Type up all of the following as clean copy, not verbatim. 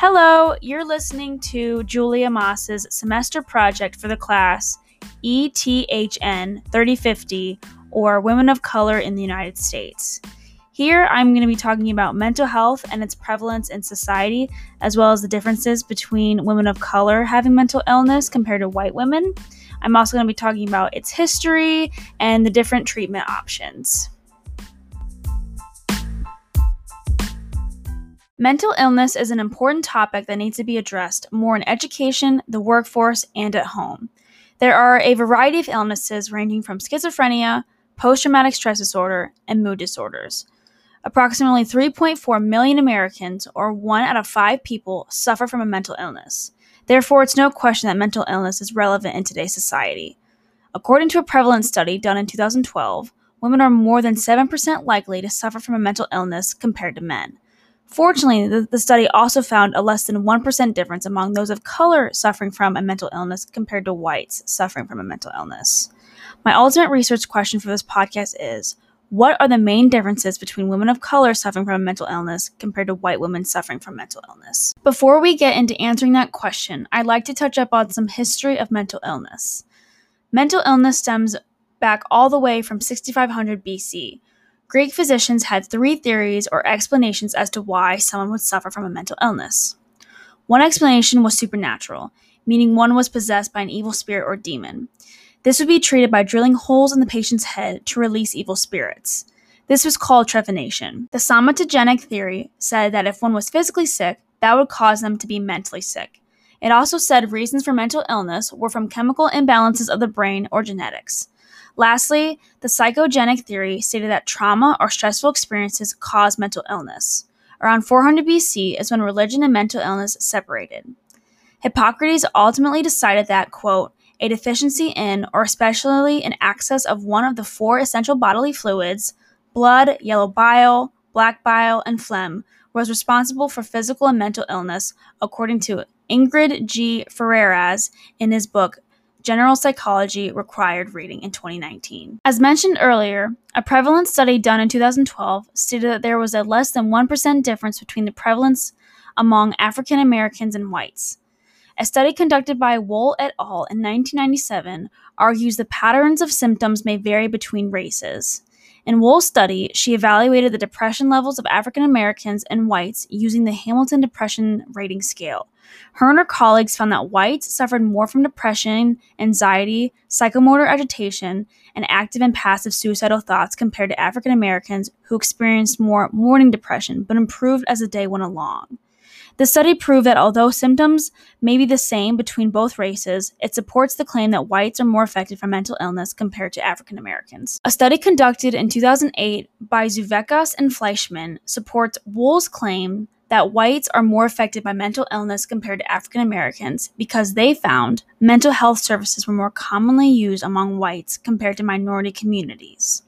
Hello, you're listening to Julia Moss's semester project for the class ETHN 3050, or Women of Color in the United States. Here, I'm going to be talking about mental health and its prevalence in society, as well as the differences between women of color having mental illness compared to white women. I'm also going to be talking about its history and the different treatment options. Mental illness is an important topic that needs to be addressed more in education, the workforce, and at home. There are a variety of illnesses ranging from schizophrenia, post-traumatic stress disorder, and mood disorders. Approximately 3.4 million Americans, or 1 out of 5 people, suffer from a mental illness. Therefore, it's no question that mental illness is relevant in today's society. According to a prevalence study done in 2012, women are more than 7% likely to suffer from a mental illness compared to men. Fortunately, the study also found a less than 1% difference among those of color suffering from a mental illness compared to whites suffering from a mental illness. My ultimate research question for this podcast is, what are the main differences between women of color suffering from a mental illness compared to white women suffering from mental illness? Before we get into answering that question, I'd like to touch up on some history of mental illness. Mental illness stems back all the way from 6500 BC. Greek physicians had 3 theories or explanations as to why someone would suffer from a mental illness. One explanation was supernatural, meaning one was possessed by an evil spirit or demon. This would be treated by drilling holes in the patient's head to release evil spirits. This was called trepanation. The somatogenic theory said that if one was physically sick, that would cause them to be mentally sick. It also said reasons for mental illness were from chemical imbalances of the brain or genetics. Lastly, the psychogenic theory stated that trauma or stressful experiences cause mental illness. Around 400 BC is when religion and mental illness separated. Hippocrates ultimately decided that, quote, a deficiency in, or especially in excess of one of the 4 essential bodily fluids, blood, yellow bile, black bile, and phlegm, was responsible for physical and mental illness, according to Ingrid G. Ferreras in his book, General Psychology Required Reading in 2019. As mentioned earlier, a prevalence study done in 2012 stated that there was a less than 1% difference between the prevalence among African Americans and whites. A study conducted by Wohl et al. In 1997 argues the patterns of symptoms may vary between races. In Wohl's study, she evaluated the depression levels of African Americans and whites using the Hamilton Depression Rating Scale. Her and her colleagues found that whites suffered more from depression, anxiety, psychomotor agitation, and active and passive suicidal thoughts compared to African Americans, who experienced more morning depression but improved as the day went along. The study proved that although symptoms may be the same between both races, it supports the claim that whites are more affected from mental illness compared to African Americans. A study conducted in 2008 by Zuvekas and Fleischman supports Wohl's claim that whites are more affected by mental illness compared to African Americans because they found mental health services were more commonly used among whites compared to minority communities.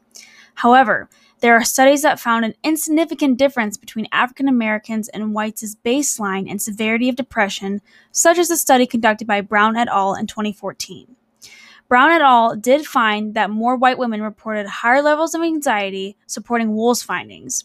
However, there are studies that found an insignificant difference between African Americans and whites' baseline and severity of depression, such as the study conducted by Brown et al. In 2014. Brown et al. Did find that more white women reported higher levels of anxiety, supporting Wohl's findings.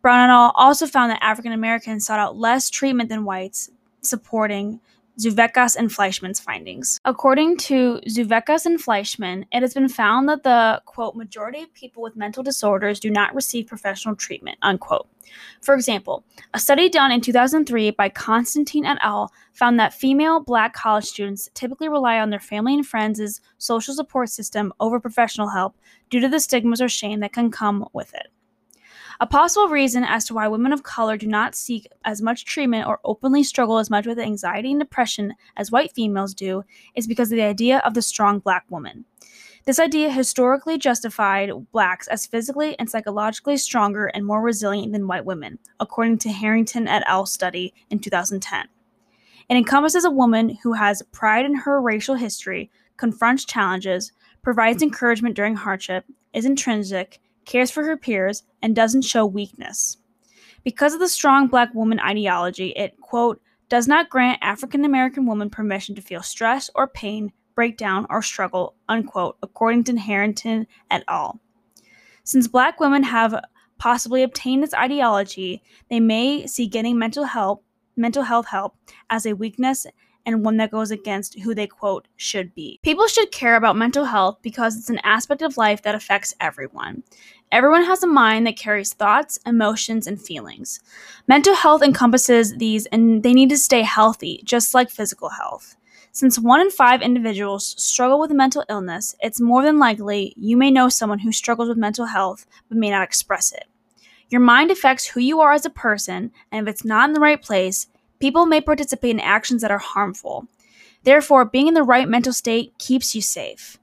Brown et al. Also found that African Americans sought out less treatment than whites, supporting Zuvekas and Fleischman's findings. According to Zuvekas and Fleischman, it has been found that the, quote, majority of people with mental disorders do not receive professional treatment, unquote. For example, a study done in 2003 by Constantine et al. Found that female black college students typically rely on their family and friends' social support system over professional help due to the stigmas or shame that can come with it. A possible reason as to why women of color do not seek as much treatment or openly struggle as much with anxiety and depression as white females do is because of the idea of the strong black woman. This idea historically justified blacks as physically and psychologically stronger and more resilient than white women, according to Harrington et al. Study in 2010. It encompasses a woman who has pride in her racial history, confronts challenges, provides encouragement during hardship, is intrinsic, cares for her peers, and doesn't show weakness. Because of the strong black woman ideology, it, quote, does not grant African American women permission to feel stress or pain, breakdown, or struggle, unquote, according to Harrington et al. Since black women have possibly obtained this ideology, they may see getting mental help mental health help as a weakness and one that goes against who they, quote, should be. People should care about mental health because it's an aspect of life that affects everyone. Everyone has a mind that carries thoughts, emotions, and feelings. Mental health encompasses these, and they need to stay healthy, just like physical health. Since 1 in 5 individuals struggle with mental illness, it's more than likely you may know someone who struggles with mental health but may not express it. Your mind affects who you are as a person, and if it's not in the right place, people may participate in actions that are harmful. Therefore, being in the right mental state keeps you safe.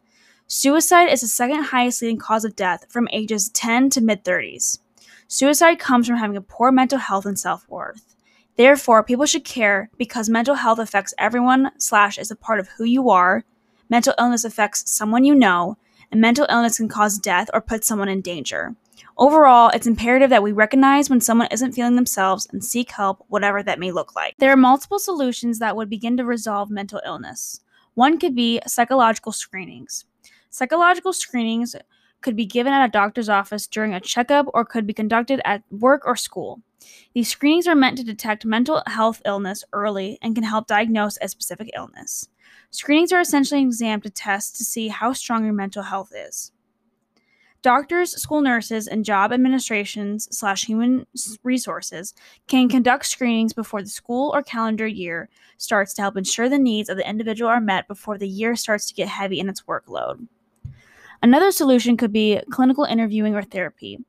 Suicide is the second highest leading cause of death from ages 10 to mid-30s. Suicide comes from having a poor mental health and self-worth. Therefore, people should care because mental health affects everyone / is a part of who you are, mental illness affects someone you know, and mental illness can cause death or put someone in danger. Overall, it's imperative that we recognize when someone isn't feeling themselves and seek help, whatever that may look like. There are multiple solutions that would begin to resolve mental illness. One could be psychological screenings. Psychological screenings could be given at a doctor's office during a checkup or could be conducted at work or school. These screenings are meant to detect mental health illness early and can help diagnose a specific illness. Screenings are essentially an exam to test to see how strong your mental health is. Doctors, school nurses, and job administrations / human resources can conduct screenings before the school or calendar year starts to help ensure the needs of the individual are met before the year starts to get heavy in its workload. Another solution could be clinical interviewing or therapy.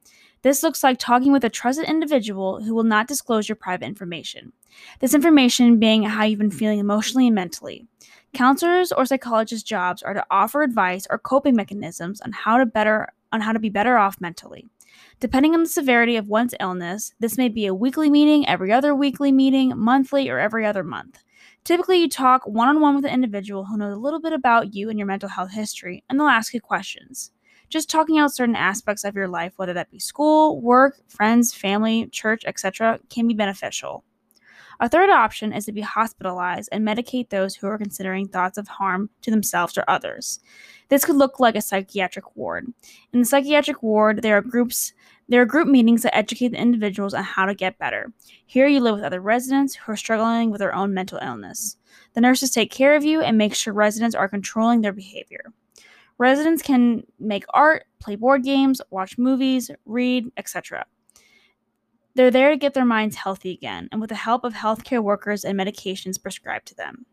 This looks like talking with a trusted individual who will not disclose your private information. This information being how you've been feeling emotionally and mentally. Counselors or psychologists' jobs are to offer advice or coping mechanisms on how to be better off mentally. Depending on the severity of one's illness, this may be a weekly meeting, every other weekly meeting, monthly, or every other month. Typically, you talk one-on-one with an individual who knows a little bit about you and your mental health history, and they'll ask you questions. Just talking out certain aspects of your life, whether that be school, work, friends, family, church, etc., can be beneficial. A third option is to be hospitalized and medicate those who are considering thoughts of harm to themselves or others. This could look like a psychiatric ward. In the psychiatric ward, there are group meetings that educate the individuals on how to get better. Here you live with other residents who are struggling with their own mental illness. The nurses take care of you and make sure residents are controlling their behavior. Residents can make art, play board games, watch movies, read, etc. They're there to get their minds healthy again, and with the help of healthcare workers and medications prescribed to them.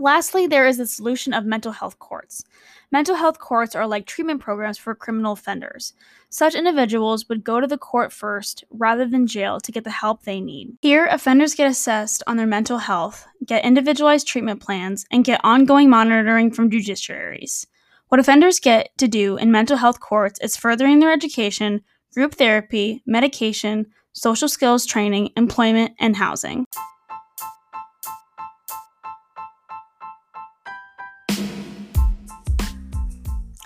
Lastly, there is the solution of mental health courts. Mental health courts are like treatment programs for criminal offenders. Such individuals would go to the court first, rather than jail, to get the help they need. Here, offenders get assessed on their mental health, get individualized treatment plans, and get ongoing monitoring from judiciaries. What offenders get to do in mental health courts is furthering their education, group therapy, medication, social skills training, employment, and housing.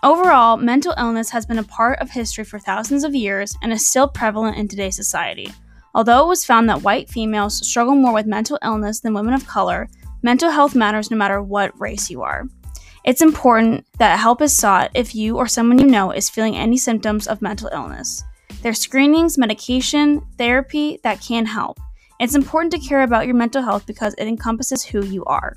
Overall, mental illness has been a part of history for thousands of years and is still prevalent in today's society. Although it was found that white females struggle more with mental illness than women of color, mental health matters no matter what race you are. It's important that help is sought if you or someone you know is feeling any symptoms of mental illness. There are screenings, medication, therapy that can help. It's important to care about your mental health because it encompasses who you are.